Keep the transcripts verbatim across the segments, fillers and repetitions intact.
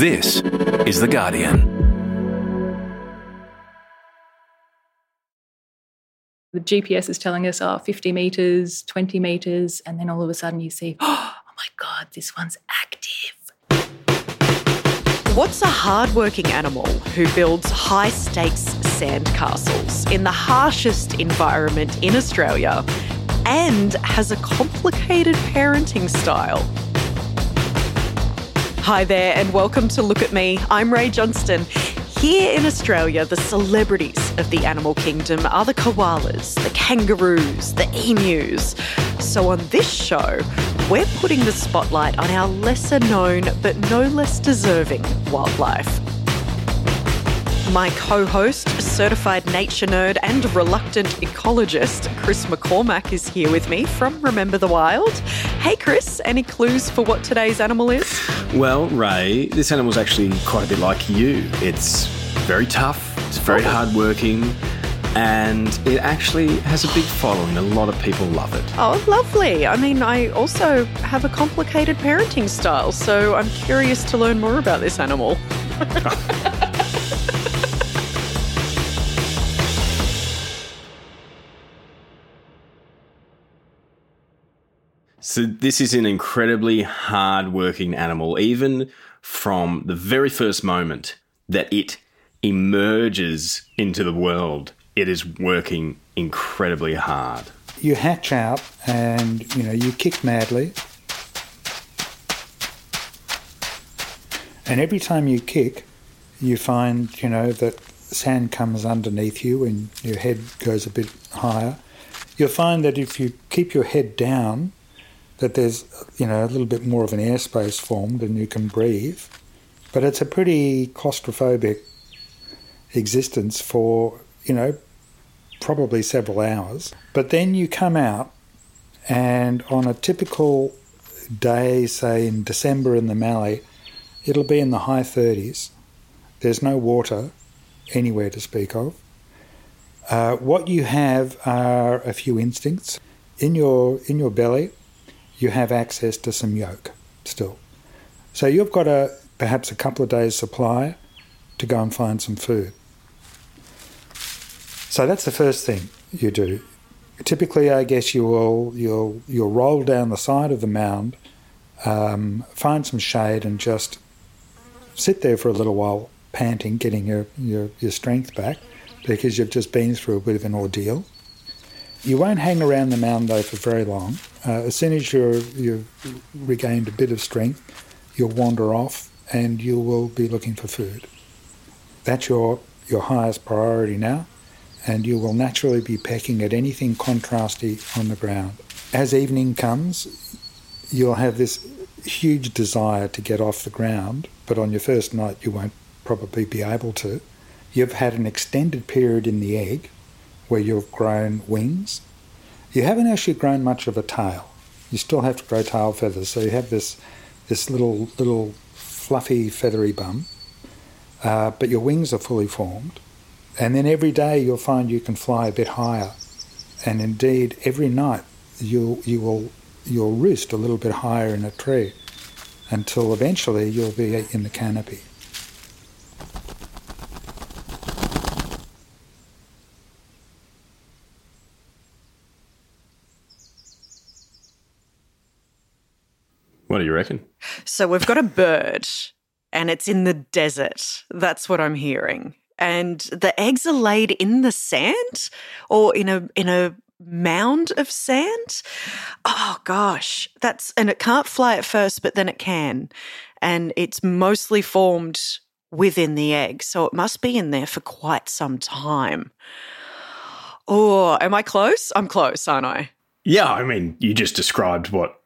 This is The Guardian. The G P S is telling us, oh, fifty metres, twenty metres, and then all of a sudden you see, oh, oh my God, this one's active. What's a hard-working animal who builds high-stakes sandcastles in the harshest environment in Australia and has a complicated parenting style? Hi there and welcome to Look At Me. I'm Ray Johnston. Here in Australia, the celebrities of the animal kingdom are the koalas, the kangaroos, the emus. So on this show, we're putting the spotlight on our lesser known but no less deserving wildlife. My co-host, certified nature nerd and reluctant ecologist, Chris McCormack is here with me from Remember the Wild. Hey Chris, any clues for what today's animal is? Well, Ray, this animal's actually quite a bit like you. It's very tough, it's very hardworking, and it actually has a big following. A lot of people love it. Oh, lovely. I mean, I also have a complicated parenting style, so I'm curious to learn more about this animal. So this is an incredibly hard-working animal, even from the very first moment that it emerges into the world. It is working incredibly hard. You hatch out and, you know, you kick madly. And every time you kick, you find, you know, that sand comes underneath you and your head goes a bit higher. You'll find that if you keep your head down, that there's, you know, a little bit more of an airspace formed and you can breathe. But it's a pretty claustrophobic existence for, you know, probably several hours. But then you come out and on a typical day, say in December in the Mallee, it'll be in the high thirties. There's no water anywhere to speak of. Uh, what you have are a few instincts. In your in your belly, you have access to some yolk still. So you've got a perhaps a couple of days' supply to go and find some food. So that's the first thing you do. Typically, I guess you will you'll you'll roll down the side of the mound, um, find some shade, and just sit there for a little while, panting, getting your, your, your strength back, because you've just been through a bit of an ordeal. You won't hang around the mound, though, for very long. Uh, as soon as you're, you've regained a bit of strength, you'll wander off and you will be looking for food. That's your, your highest priority now, and you will naturally be pecking at anything contrasty on the ground. As evening comes, you'll have this huge desire to get off the ground, but on your first night you won't probably be able to. You've had an extended period in the egg where you've grown wings. You haven't actually grown much of a tail. You still have to grow tail feathers, so you have this this little little fluffy feathery bum, uh, but your wings are fully formed. And then every day you'll find you can fly a bit higher, and indeed every night you'll you will you'll roost a little bit higher in a tree, until eventually you'll be in the canopy. What do you reckon? So we've got a bird and it's in the desert. That's what I'm hearing. And the eggs are laid in the sand or in a in a mound of sand. Oh, gosh. That's and it can't fly at first, but then it can. And it's mostly formed within the egg, so it must be in there for quite some time. Oh, am I close? I'm close, aren't I? Yeah, I mean, you just described what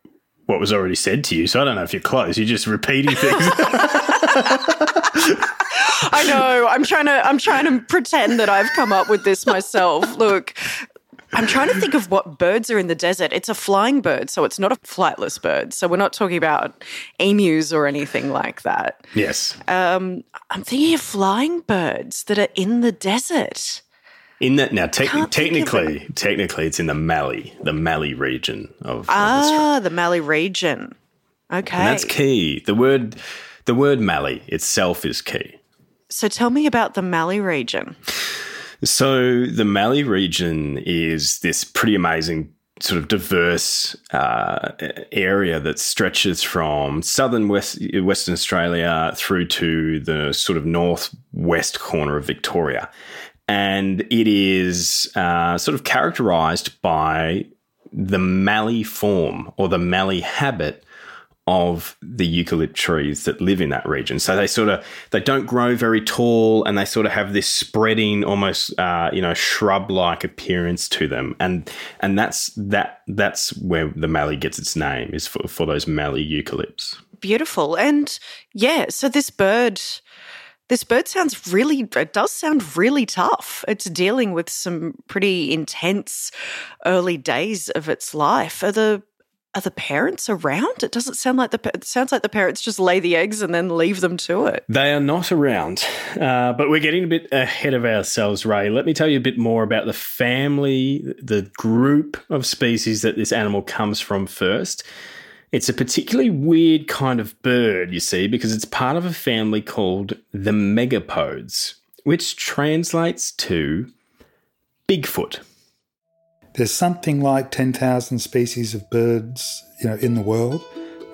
what was already said to you, so I don't know if you're close. You're just repeating things. I know. I'm trying to I'm trying to pretend that I've come up with this myself. Look, I'm trying to think of what birds are in the desert. It's a flying bird, so it's not a flightless bird. So we're not talking about emus or anything like that. Yes. Um, I'm thinking of flying birds that are in the desert. In that now, te- technically, it. technically, it's in the Mallee, the Mallee region of ah, of the Mallee region. Okay, and that's key. The word, the word Mallee itself is key. So tell me about the Mallee region. So the Mallee region is this pretty amazing sort of diverse uh, area that stretches from southern West, Western Australia through to the sort of northwest corner of Victoria. And it is uh, sort of characterised by the mallee form or the mallee habit of the eucalypt trees that live in that region. So they sort of they don't grow very tall, and they sort of have this spreading, almost uh, you know, shrub-like appearance to them. And and that's that that's where the mallee gets its name, is for, for those mallee eucalypts. Beautiful, and yeah. So this bird. This bird sounds really, it does sound really tough. It's dealing with some pretty intense early days of its life. Are the are the parents around? It doesn't sound like the it sounds like the parents just lay the eggs and then leave them to it. They are not around, uh, but we're getting a bit ahead of ourselves, Ray. Let me tell you a bit more about the family, the group of species that this animal comes from first. It's a particularly weird kind of bird, you see, because it's part of a family called the megapodes, which translates to Bigfoot. There's something like ten thousand species of birds, you know, in the world,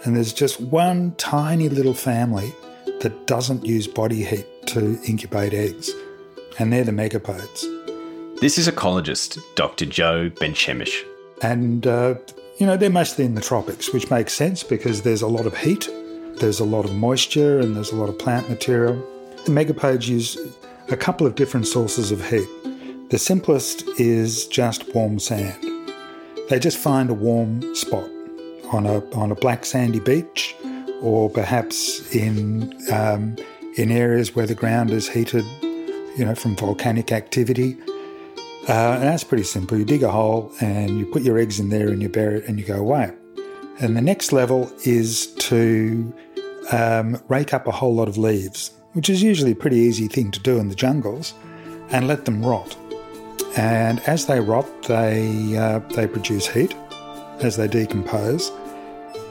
and there's just one tiny little family that doesn't use body heat to incubate eggs, and they're the megapodes. This is ecologist Doctor Joe Benchemish. And... Uh, You know, they're mostly in the tropics, which makes sense because there's a lot of heat, there's a lot of moisture, and there's a lot of plant material. The megapodes use a couple of different sources of heat. The simplest is just warm sand. They just find a warm spot on a on a black sandy beach, or perhaps in um, in areas where the ground is heated, you know, from volcanic activity. Uh, and that's pretty simple. You dig a hole and you put your eggs in there and you bury it and you go away. And the next level is to um, rake up a whole lot of leaves, which is usually a pretty easy thing to do in the jungles, and let them rot. And as they rot, they uh, they produce heat as they decompose.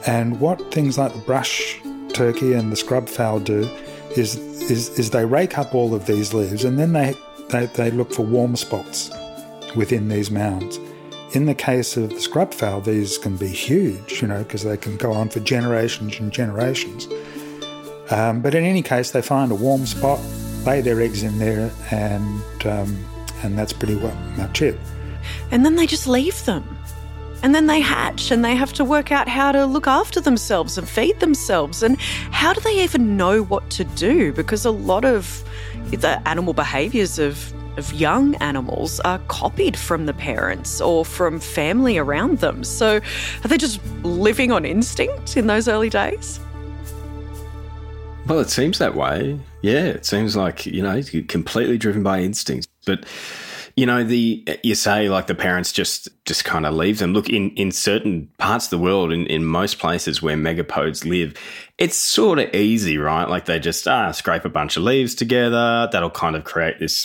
And what things like the brush turkey and the scrub fowl do is is, is they rake up all of these leaves, and then they they, they look for warm spots within these mounds. In the case of the scrub fowl, these can be huge, you know, because they can go on for generations and generations. Um, but in any case, they find a warm spot, lay their eggs in there, and um, and that's pretty well much it. And then they just leave them. And then they hatch, and they have to work out how to look after themselves and feed themselves. And how do they even know what to do? Because a lot of the animal behaviours of of young animals are copied from the parents or from family around them. So are they just living on instinct in those early days? Well, it seems that way. Yeah, it seems like, you know, completely driven by instinct. But, you know, the you say like the parents just, just kind of leave them. Look, in, in certain parts of the world, in, in most places where megapodes live, it's sort of easy, right? Like they just ah, scrape a bunch of leaves together. That'll kind of create this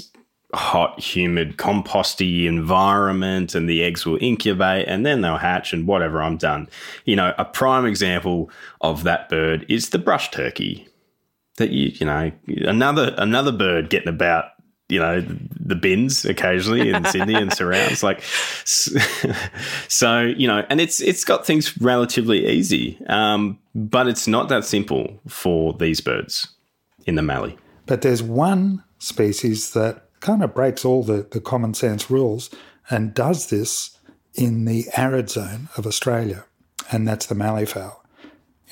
hot, humid, composty environment, and the eggs will incubate and then they'll hatch and whatever, I'm done. You know, a prime example of that bird is the brush turkey. That you, you know, another another bird getting about you know, the bins occasionally in Sydney and surrounds. Like, so, you know, and it's it's got things relatively easy, um, but it's not that simple for these birds in the Mallee. But there's one species that kind of breaks all the, the common sense rules and does this in the arid zone of Australia, and that's the Mallee fowl.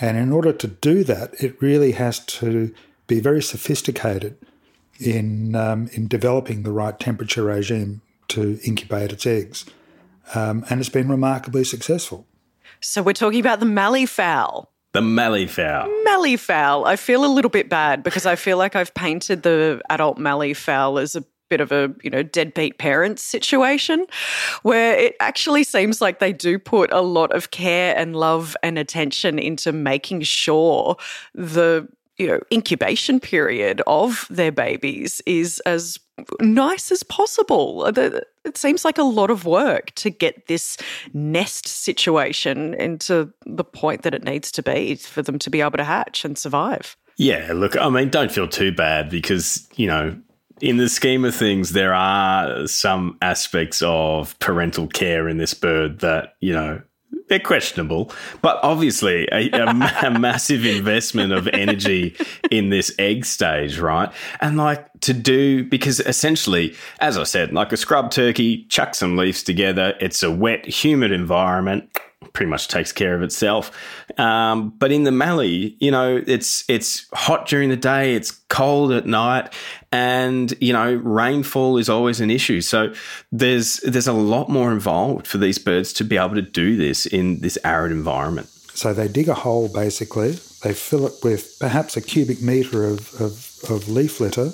And in order to do that, it really has to be very sophisticated in um, in developing the right temperature regime to incubate its eggs. Um, and it's been remarkably successful. So we're talking about the Mallee fowl. The Mallee fowl. Mallee fowl. I feel a little bit bad because I feel like I've painted the adult Mallee fowl as a bit of a, you know, deadbeat parents situation, where it actually seems like they do put a lot of care and love and attention into making sure the, you know, incubation period of their babies is as nice as possible. It seems like a lot of work to get this nest situation into the point that it needs to be for them to be able to hatch and survive. Yeah, look, I mean, don't feel too bad because, you know, in the scheme of things, there are some aspects of parental care in this bird that, you know, they're questionable, but obviously a, a, a massive investment of energy in this egg stage, right? And like to do, because essentially, as I said, like a scrub turkey, chuck some leaves together. It's a wet, humid environment. Pretty much takes care of itself. Um, but in the Mallee, you know, it's it's hot during the day, it's cold at night, and, you know, rainfall is always an issue. So there's there's a lot more involved for these birds to be able to do this in this arid environment. So they dig a hole, basically. They fill it with perhaps a cubic metre of, of, of leaf litter,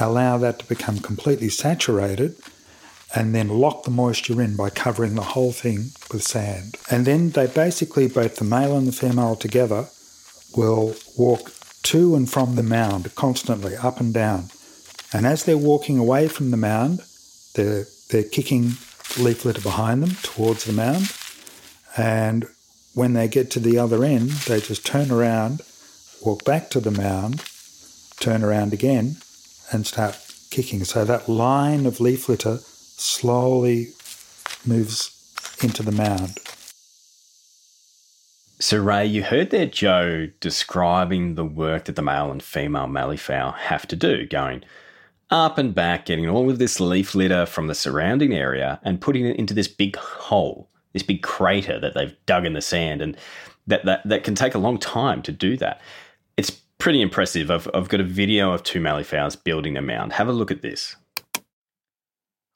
allow that to become completely saturated, and then lock the moisture in by covering the whole thing with sand. And then they basically, both the male and the female together, will walk to and from the mound constantly, up and down. And as they're walking away from the mound, they're, they're kicking leaf litter behind them towards the mound. And when they get to the other end, they just turn around, walk back to the mound, turn around again, and start kicking. So that line of leaf litter slowly moves into the mound. So, Ray, you heard there Joe describing the work that the male and female Mallee fowl have to do, going up and back, getting all of this leaf litter from the surrounding area and putting it into this big hole, this big crater that they've dug in the sand, and that, that, that can take a long time to do that. It's pretty impressive. I've, I've got a video of two Mallee fowls building a mound. Have a look at this.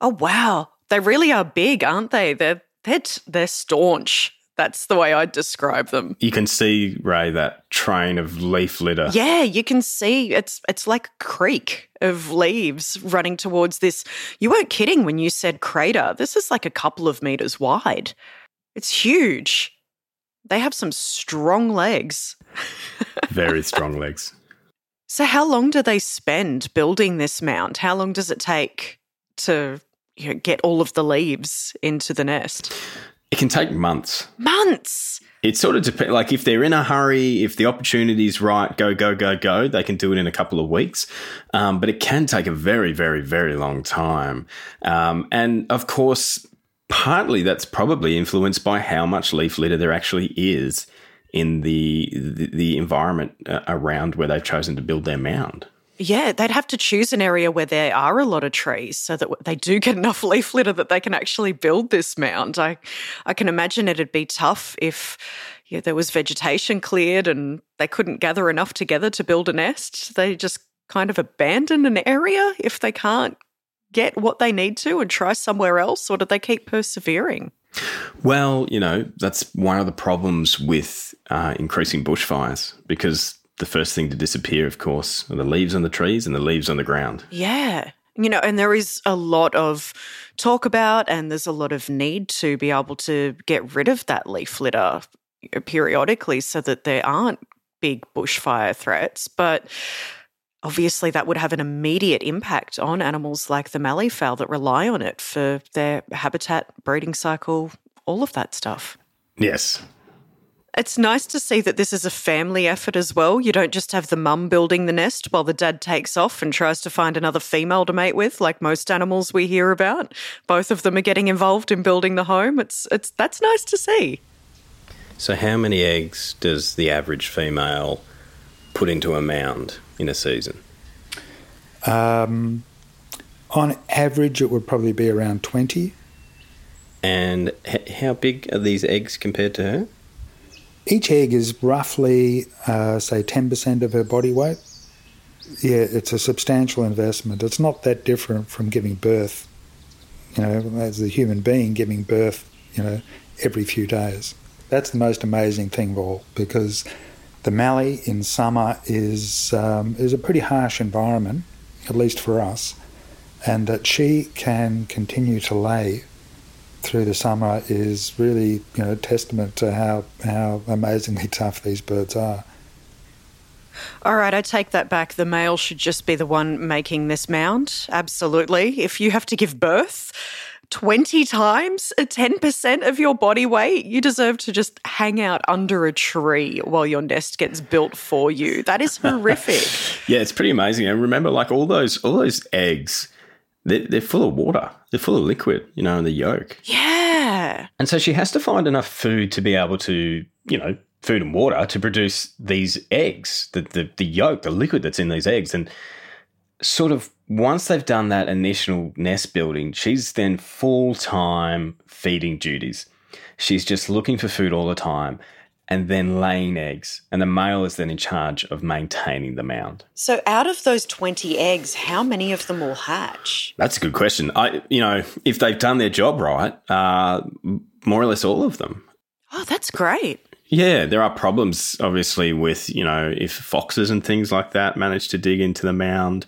Oh, wow. They really are big, aren't they? They're, they're, they're staunch. That's the way I'd describe them. You can see, Ray, that train of leaf litter. Yeah, you can see. It's it's like a creek of leaves running towards this. You weren't kidding when you said crater. This is like a couple of metres wide. It's huge. They have some strong legs. Very strong legs. So how long do they spend building this mound? How long does it take to, you know, get all of the leaves into the nest? It can take months. Months? It sort of depends. Like if they're in a hurry, if the opportunity's right, go, go, go, go, they can do it in a couple of weeks. Um, but it can take a very, very, very long time. Um, and, of course, partly that's probably influenced by how much leaf litter there actually is in the the, the environment uh, around where they've chosen to build their mound. Yeah, they'd have to choose an area where there are a lot of trees so that they do get enough leaf litter that they can actually build this mound. I I can imagine it'd be tough if, you know, there was vegetation cleared and they couldn't gather enough together to build a nest. They just kind of abandon an area if they can't get what they need to and try somewhere else, or do they keep persevering? Well, you know, that's one of the problems with uh, increasing bushfires, because the first thing to disappear, of course, are the leaves on the trees and the leaves on the ground. Yeah. You know, and there is a lot of talk about, and there's a lot of need to be able to get rid of that leaf litter periodically so that there aren't big bushfire threats. But obviously that would have an immediate impact on animals like the Mallee fowl that rely on it for their habitat, breeding cycle, all of that stuff. Yes. It's nice to see that this is a family effort as well. You don't just have the mum building the nest while the dad takes off and tries to find another female to mate with, like most animals we hear about. Both of them are getting involved in building the home. It's it's that's nice to see. So how many eggs does the average female put into a mound in a season? Um, on average, it would probably be around twenty. And h- how big are these eggs compared to her? Each egg is roughly, uh, say, ten percent of her body weight. Yeah, it's a substantial investment. It's not that different from giving birth, you know, as a human being giving birth, you know, every few days. That's the most amazing thing of all, because the Mallee in summer is um, is a pretty harsh environment, at least for us, and that she can continue to lay through the summer is really, you know, a testament to how, how amazingly tough these birds are. All right, I take that back. The male should just be the one making this mound, absolutely. If you have to give birth twenty times ten percent of your body weight, you deserve to just hang out under a tree while your nest gets built for you. That is horrific. Yeah, it's pretty amazing. And remember, like, all those all those eggs, They're, they're full of water. They're full of liquid, you know, in the yolk. Yeah. And so she has to find enough food to be able to, you know, food and water to produce these eggs, the, the, the yolk, the liquid that's in these eggs. And sort of once they've done that initial nest building, she's then full-time feeding duties. She's just looking for food all the time and then laying eggs. And the male is then in charge of maintaining the mound. So out of those twenty eggs, how many of them will hatch? That's a good question. I, you know, if they've done their job right, uh, more or less all of them. Oh, that's great. Yeah, there are problems, obviously, with, you know, if foxes and things like that manage to dig into the mound.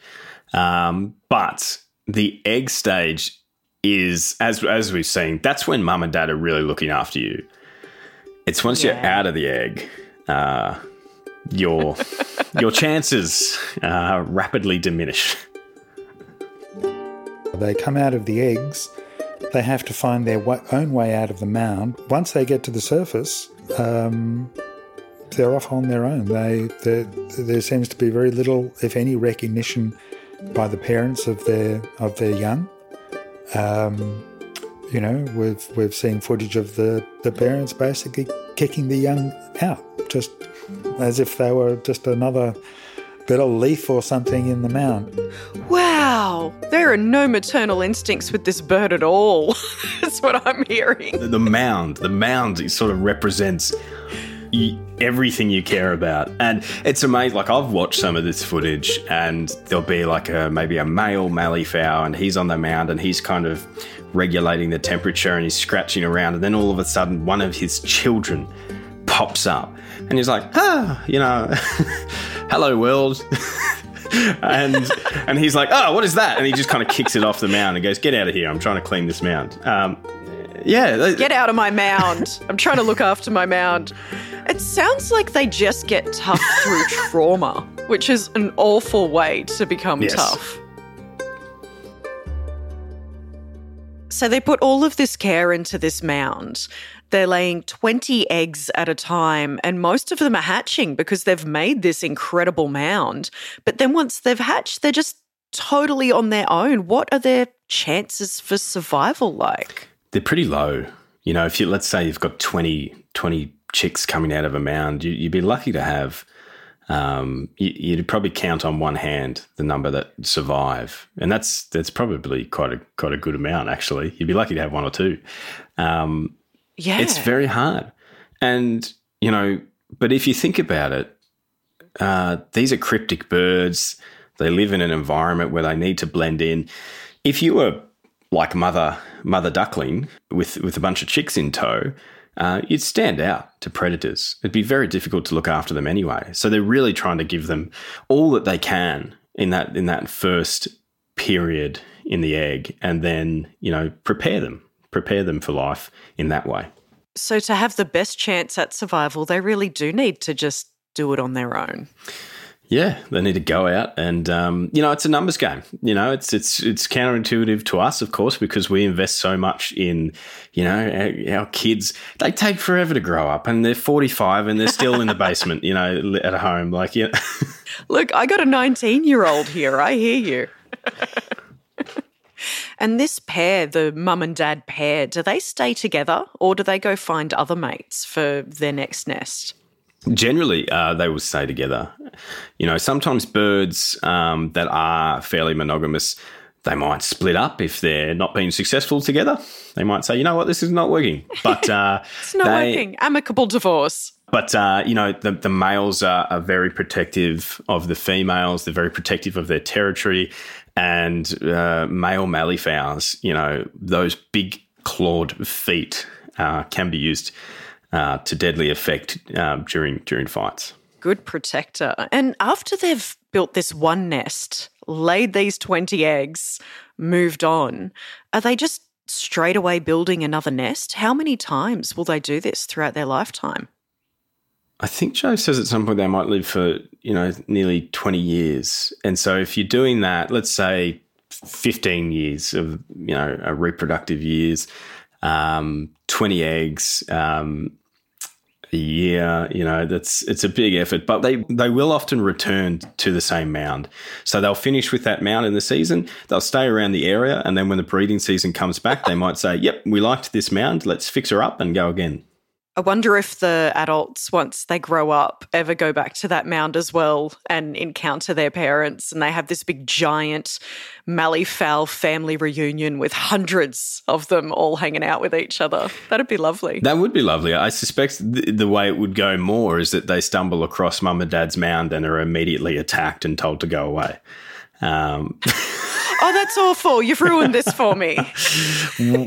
Um, but the egg stage is, as as we've seen, that's when mum and dad are really looking after you. It's once yeah. you're out of the egg, uh, your your chances uh, rapidly diminish. They come out of the eggs. They have to find their w- own way out of the mound. Once they get to the surface, um, they're off on their own. They there seems to be very little, if any, recognition by the parents of their of their young. Um, You know, we've we've seen footage of the, the parents basically kicking the young out, just as if they were just another bit of leaf or something in the mound. Wow, there are no maternal instincts with this bird at all. That's what I'm hearing. The, the mound, the mound it sort of represents everything you care about. And it's amazing, like, I've watched some of this footage and there'll be like a maybe a male Mallee fowl and he's on the mound and he's kind of regulating the temperature and he's scratching around, and then all of a sudden one of his children pops up and he's like, ah, you know, hello world. and and he's like, oh, what is that? And he just kind of kicks it off the mound and goes, get out of here, I'm trying to clean this mound. Um, yeah. Get out of my mound. I'm trying to look after my mound. It sounds like they just get tough through trauma, which is an awful way to become yes. tough. So they put all of this care into this mound. They're laying twenty eggs at a time, and most of them are hatching because they've made this incredible mound. But then once they've hatched, they're just totally on their own. What are their chances for survival like? They're pretty low. You know, if you, let's say you've got twenty, twenty chicks coming out of a mound, you, you'd be lucky to have, um, you, you'd probably count on one hand the number that survive. And that's that's probably quite a quite a good amount, actually. You'd be lucky to have one or two. Um, yeah. It's very hard. And, you know, but if you think about it, uh, these are cryptic birds. They live in an environment where they need to blend in. If you were like mother mother duckling with, with a bunch of chicks in tow, uh, you'd stand out to predators. It'd be very difficult to look after them anyway. So they're really trying to give them all that they can in that in that first period in the egg, and then, you know, prepare them, prepare them for life in that way. So to have the best chance at survival, they really do need to just do it on their own. Yeah, they need to go out and, um, you know, it's a numbers game. You know, it's it's it's counterintuitive to us, of course, because we invest so much in, you know, our, our kids. They take forever to grow up and they're forty-five and they're still in the basement, you know, at home. Like, yeah. Look, I got a nineteen-year-old here. I hear you. And this pair, the mum and dad pair, do they stay together or do they go find other mates for their next nest? Generally, uh, they will stay together. You know, sometimes birds um, that are fairly monogamous, they might split up if they're not being successful together. They might say, you know what, this is not working. But uh, It's not they, working. Amicable divorce. But, uh, you know, the, the males are, are very protective of the females. They're very protective of their territory. And uh, male mallee fowls, you know, those big clawed feet uh, can be used Uh, to deadly effect um, during during fights. Good protector. And after they've built this one nest, laid these twenty eggs, moved on, are they just straight away building another nest? How many times will they do this throughout their lifetime? I think Joe says at some point they might live for, you know, nearly twenty years. And so if you're doing that, let's say fifteen years of, you know, a reproductive years, um, twenty eggs, um a year, you know, that's it's a big effort. But they, they will often return to the same mound. So they'll finish with that mound in the season. They'll stay around the area, and then when the breeding season comes back, they might say, yep, we liked this mound. Let's fix her up and go again. I wonder if the adults, once they grow up, ever go back to that mound as well and encounter their parents, and they have this big giant mallee fowl family reunion with hundreds of them all hanging out with each other. That'd be lovely. That would be lovely. I suspect th- the way it would go more is that they stumble across mum and dad's mound and are immediately attacked and told to go away. Um Oh, that's awful. You've ruined this for me. You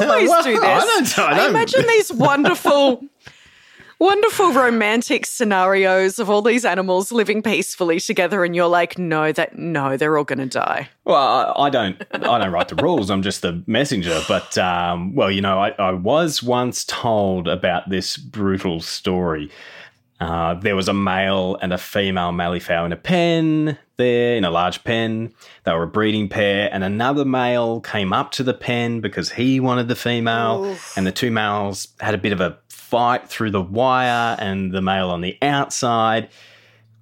always well, do this. I don't, I don't. I imagine these wonderful, wonderful romantic scenarios of all these animals living peacefully together, and you're like, no, that no, they're all going to die. Well, I, I don't I don't write the rules. I'm just the messenger. But, um, well, you know, I, I was once told about this brutal story. Uh, there was a male and a female mallee fowl in a pen there, in a large pen. They were a breeding pair, and another male came up to the pen because he wanted the female. Oof. And the two males had a bit of a fight through the wire, and the male on the outside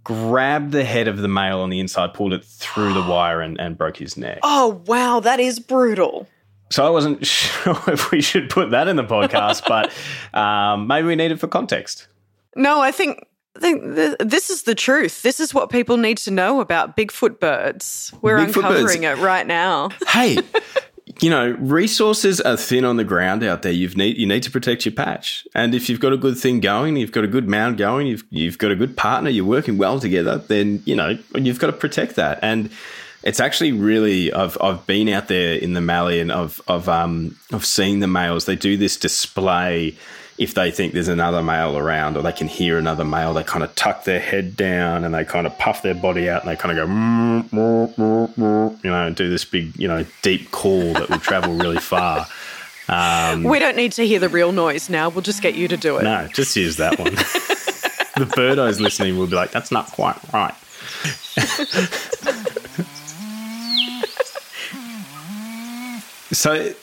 grabbed the head of the male on the inside, pulled it through the wire and, and broke his neck. Oh, wow, that is brutal. So I wasn't sure if we should put that in the podcast, but um, maybe we need it for context. No, I think, I think th- this is the truth. This is what people need to know about Bigfoot birds. We're Bigfoot uncovering birds. It right now. Hey, you know, resources are thin on the ground out there. You need you need to protect your patch. And if you've got a good thing going, you've got a good mound going, you've you've got a good partner, you're working well together, then, you know, you've got to protect that. And it's actually really, I've I've been out there in the Mallee and I've I've um I've seen the males. They do this display. If they think there's another male around or they can hear another male, they kind of tuck their head down and they kind of puff their body out and they kind of go, mm, mm, mm, mm, you know, do this big, you know, deep call that will travel really far. Um, we don't need to hear the real noise now. We'll just get you to do it. No, just use that one. The birdos listening will be like, that's not quite right. So...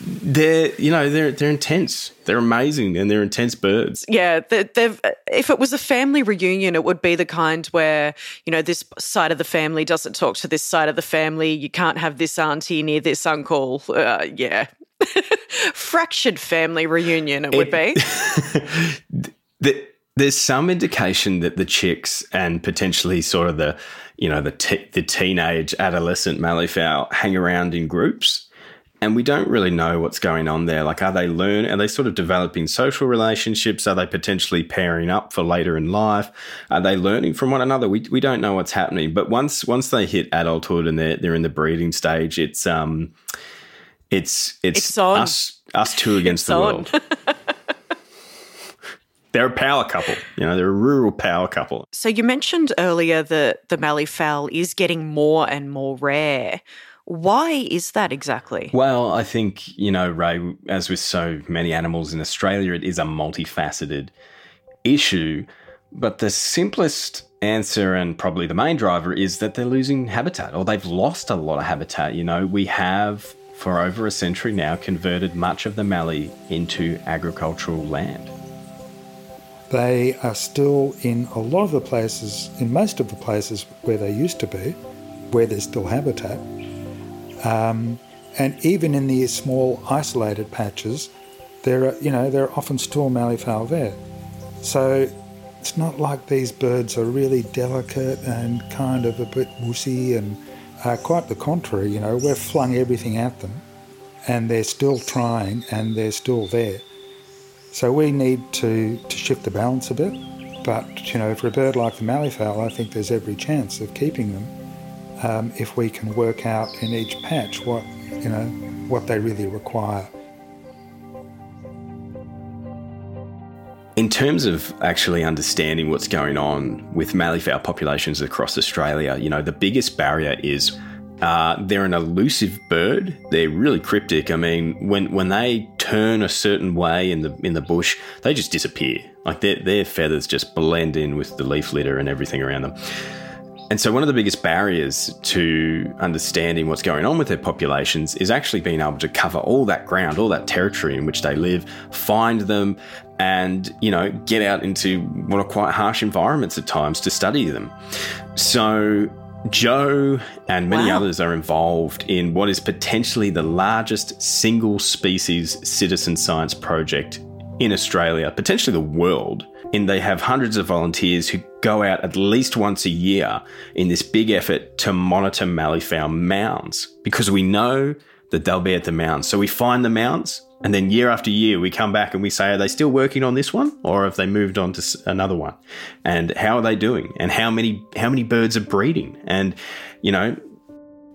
They're, you know, they're they're intense. They're amazing and they're intense birds. Yeah, they've. If it was a family reunion, it would be the kind where, you know, this side of the family doesn't talk to this side of the family. You can't have this auntie near this uncle. Uh, yeah. Fractured family reunion it would it, be. the, there's some indication that the chicks and potentially sort of the, you know, the, te- the teenage adolescent mallee fowl hang around in groups. And we don't really know what's going on there. Like, are they learn? Are they sort of developing social relationships? Are they potentially pairing up for later in life? Are they learning from one another? We we don't know what's happening. But once once they hit adulthood and they're they're in the breeding stage, it's um, it's it's, it's us us two against it's the on. world. They're a power couple. You know, they're a rural power couple. So you mentioned earlier that the mallee fowl is getting more and more rare. Why is that exactly? Well, I think, you know, Ray, as with so many animals in Australia, it is a multifaceted issue. But the simplest answer, and probably the main driver, is that they're losing habitat, or they've lost a lot of habitat. You know, we have for over a century now converted much of the Mallee into agricultural land. They are still in a lot of the places, in most of the places where they used to be, where there's still habitat. Um, and even in these small isolated patches, there are, you know, there are often still Mallee fowl there. So it's not like these birds are really delicate and kind of a bit wussy, and uh, quite the contrary, you know, we've flung everything at them and they're still trying and they're still there. So we need to, to shift the balance a bit. But, you know, for a bird like the Mallee fowl, I think there's every chance of keeping them um, if we can work out in each patch what, you know, what they really require. In terms of actually understanding what's going on with Mallee fowl populations across Australia, you know, the biggest barrier is uh, they're an elusive bird. They're really cryptic. I mean, when when they turn a certain way in the in the bush, they just disappear. Like their their feathers just blend in with the leaf litter and everything around them. And so one of the biggest barriers to understanding what's going on with their populations is actually being able to cover all that ground, all that territory in which they live, find them, and, you know, get out into what are quite harsh environments at times to study them. So Joe and many wow. others are involved in what is potentially the largest single species citizen science project in Australia, potentially the world. And they have hundreds of volunteers who go out at least once a year in this big effort to monitor Mallee fowl mounds, because we know that they'll be at the mounds. So we find the mounds, and then year after year we come back and we say, are they still working on this one, or have they moved on to another one? And how are they doing? And how many how many birds are breeding? And, you know,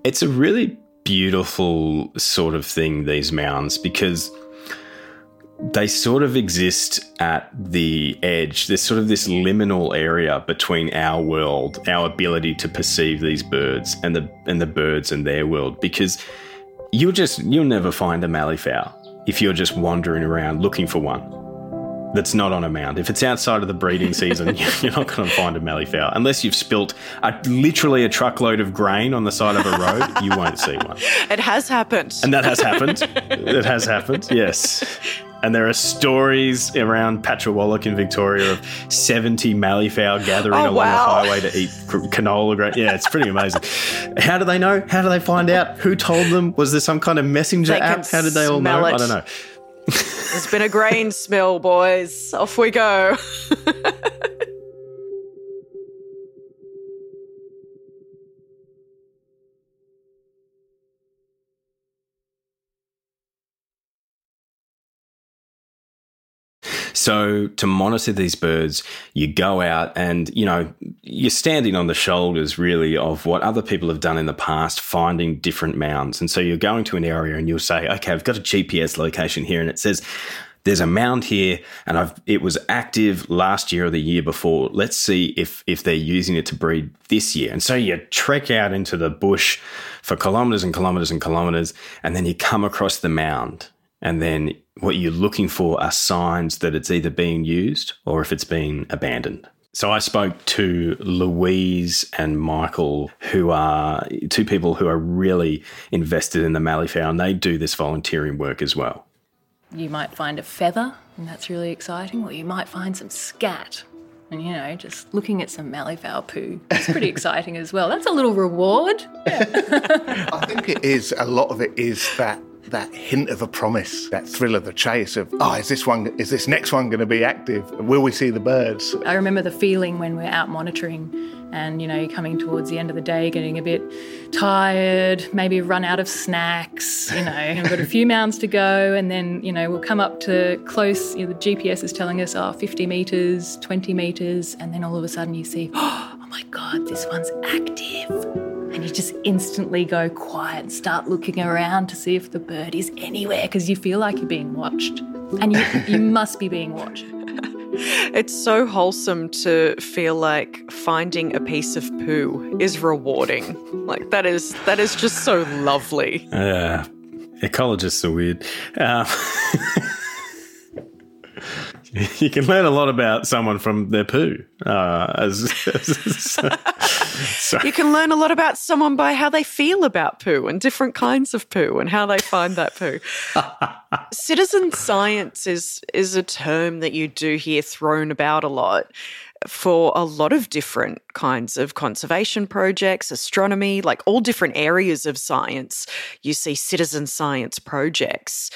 it's a really beautiful sort of thing, these mounds, because they sort of exist at the edge. There's sort of this liminal area between our world, our ability to perceive these birds, and the and the birds and their world, because you'll just you'll never find a Mallee fowl if you're just wandering around looking for one that's not on a mound. If it's outside of the breeding season, you're not going to find a Mallee fowl. Unless you've spilt a, literally a truckload of grain on the side of a road, you won't see one. It has happened. And that has happened. It has happened, yes. And there are stories around Patrick Wallach in Victoria of seventy Mallee fowl gathering oh, along wow. the highway to eat canola grain. Yeah, it's pretty amazing. How do they know? How do they find out? Who told them? Was there some kind of messenger they app? How did they all know? It. I don't know. There's been a grain smell, boys. Off we go. So to monitor these birds, you go out and, you know, you're standing on the shoulders really of what other people have done in the past, finding different mounds. And so you're going to an area and you'll say, okay, I've got a G P S location here and it says there's a mound here and I've it was active last year or the year before. Let's see if if they're using it to breed this year. And so you trek out into the bush for kilometres and kilometres and kilometres, and then you come across the mound. And then what you're looking for are signs that it's either being used or if it's been abandoned. So I spoke to Louise and Michael, who are two people who are really invested in the Mallee fowl, and they do this volunteering work as well. You might find a feather, and that's really exciting, or you might find some scat. And, you know, just looking at some Mallee fowl poo, it's pretty exciting as well. That's a little reward. Yeah. I think it is, a lot of it is that that hint of a promise, that thrill of the chase of, oh, is this one, is this next one going to be active? Will we see the birds? I remember the feeling when we're out monitoring and, you know, you're coming towards the end of the day, getting a bit tired, maybe run out of snacks, you know, and we've got a few mounds to go, and then, you know, we'll come up to close, you know, the G P S is telling us, oh, fifty metres, twenty metres, and then all of a sudden you see, oh my God, this one's active. And you just instantly go quiet and start looking around to see if the bird is anywhere, because you feel like you're being watched. And you, you must be being watched. It's so wholesome to feel like finding a piece of poo is rewarding. Like, that is that is just so lovely. Yeah. Uh, ecologists are weird. Um, You can learn a lot about someone from their poo. Uh, as, as, so, so. You can learn a lot about someone by how they feel about poo and different kinds of poo and how they find that poo. Citizen science is is a term that you do hear thrown about a lot for a lot of different kinds of conservation projects, astronomy, like all different areas of science. You see citizen science projects.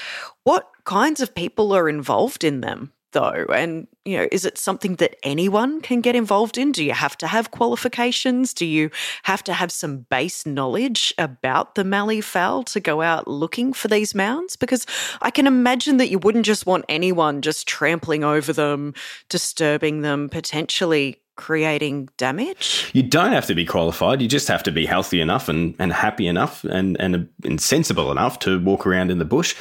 What kinds of people are involved in them, though? And, you know, is it something that anyone can get involved in? Do you have to have qualifications? Do you have to have some base knowledge about the Mallee fowl to go out looking for these mounds? Because I can imagine that you wouldn't just want anyone just trampling over them, disturbing them, potentially creating damage. You don't have to be qualified. You just have to be healthy enough and, and happy enough and, and, and sensible enough to walk around in the bush.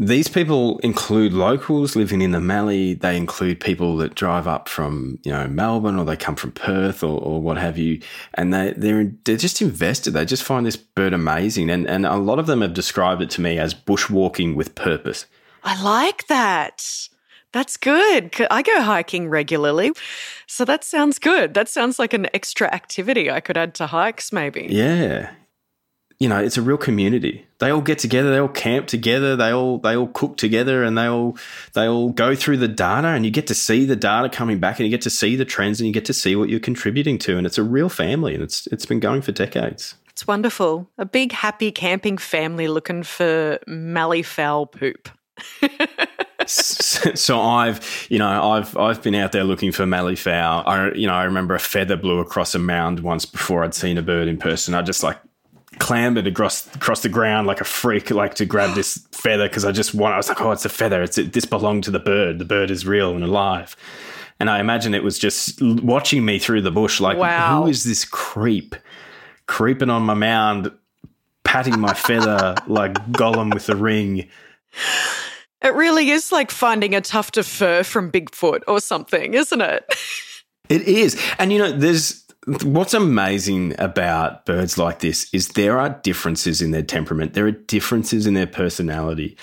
These people include locals living in the Mallee. They include people that drive up from, you know, Melbourne, or they come from Perth or, or what have you. And they, they're, they're just invested. They just find this bird amazing. And, and a lot of them have described it to me as bushwalking with purpose. I like that. That's good. I go hiking regularly. So that sounds good. That sounds like an extra activity I could add to hikes maybe. Yeah. You know, it's a real community. They all get together, they all camp together, they all they all cook together, and they all they all go through the data, and you get to see the data coming back, and you get to see the trends, and you get to see what you're contributing to, and it's a real family, and it's it's been going for decades. It's wonderful. A big happy camping family looking for Mallee fowl poop. So I've, you know, I've I've been out there looking for Mallee fowl. I you know, I remember a feather blew across a mound once before I'd seen a bird in person. I just like clambered across across the ground like a freak, like to grab this feather because I just want. I was like, oh, it's a feather. It's it, this belonged to the bird. The bird is real and alive. And I imagine it was just watching me through the bush, like, wow. Who is this creep creeping on my mound, patting my feather like Gollum with the ring? It really is like finding a tuft of fur from Bigfoot or something, isn't it? It is, and you know, there's. What's amazing about birds like this is there are differences in their temperament. There are differences in their personality.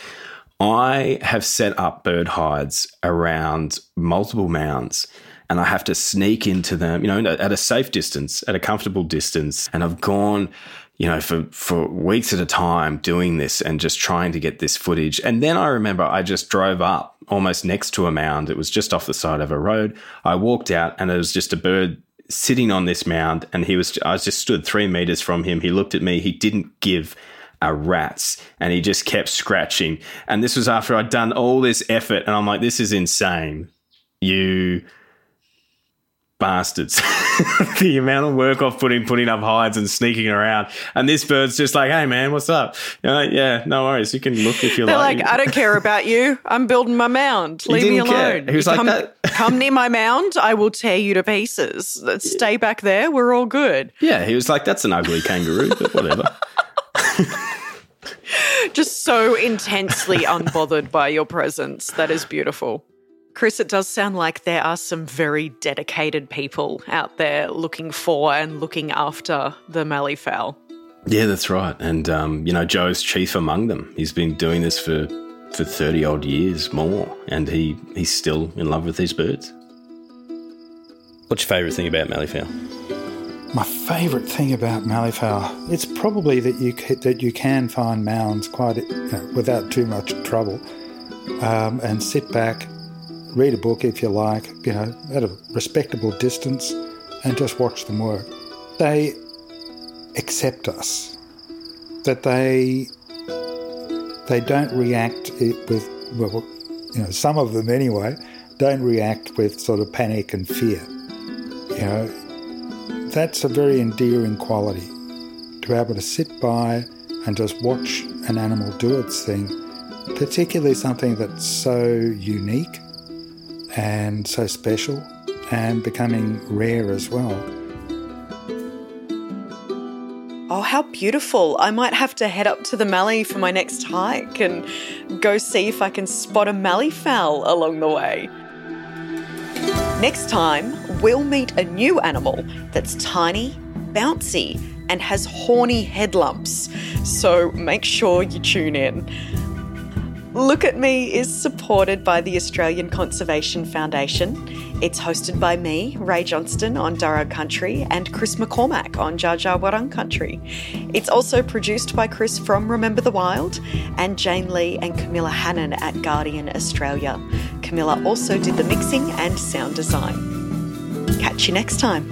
I have set up bird hides around multiple mounds, and I have to sneak into them, you know, at a safe distance, at a comfortable distance. And I've gone, you know, for, for weeks at a time doing this and just trying to get this footage. And then I remember I just drove up almost next to a mound. It was just off the side of a road. I walked out and it was just a bird sitting on this mound, and he was, I was just stood three meters from him. He looked at me. He didn't give a rat's, and he just kept scratching. And this was after I'd done all this effort, and I'm like, this is insane. You bastards. The amount of work I've put in putting up hides and sneaking around, and this bird's just like, hey man, what's up? You know, yeah, no worries, you can look if you like. They're like, I don't care about you, I'm building my mound, leave me alone. He was like, come, that- come near my mound, I will tear you to pieces. Let's stay back there, we're all good. Yeah, he was like, that's an ugly kangaroo, but whatever. Just so intensely unbothered by your presence. That is beautiful. Chris, it does sound like there are some very dedicated people out there looking for and looking after the Mallee fowl. Yeah, that's right. And, um, you know, Joe's chief among them. He's been doing this for, for thirty-odd years more, and he, he's still in love with these birds. What's your favourite thing about Mallee fowl? My favourite thing about Mallee fowl, it's probably that you, that you can find mounds quite, you know, without too much trouble, um, and sit back, read a book if you like, you know, at a respectable distance, and just watch them work. They accept us, that they they don't react with, well, you know, some of them anyway, don't react with sort of panic and fear. You know, that's a very endearing quality, to be able to sit by and just watch an animal do its thing, particularly something that's so unique and so special and becoming rare as well. Oh, how beautiful. I might have to head up to the Mallee for my next hike and go see if I can spot a Mallee fowl along the way. Next time, we'll meet a new animal that's tiny, bouncy, and has horny head lumps. So make sure you tune in. Look At Me is supported by the Australian Conservation Foundation. It's hosted by me, Ray Johnston, on Dharug Country, and Chris McCormack on Djaara Wurrung Country. It's also produced by Chris from Remember the Wild and Jane Lee and Camilla Hannon at Guardian Australia. Camilla also did the mixing and sound design. Catch you next time.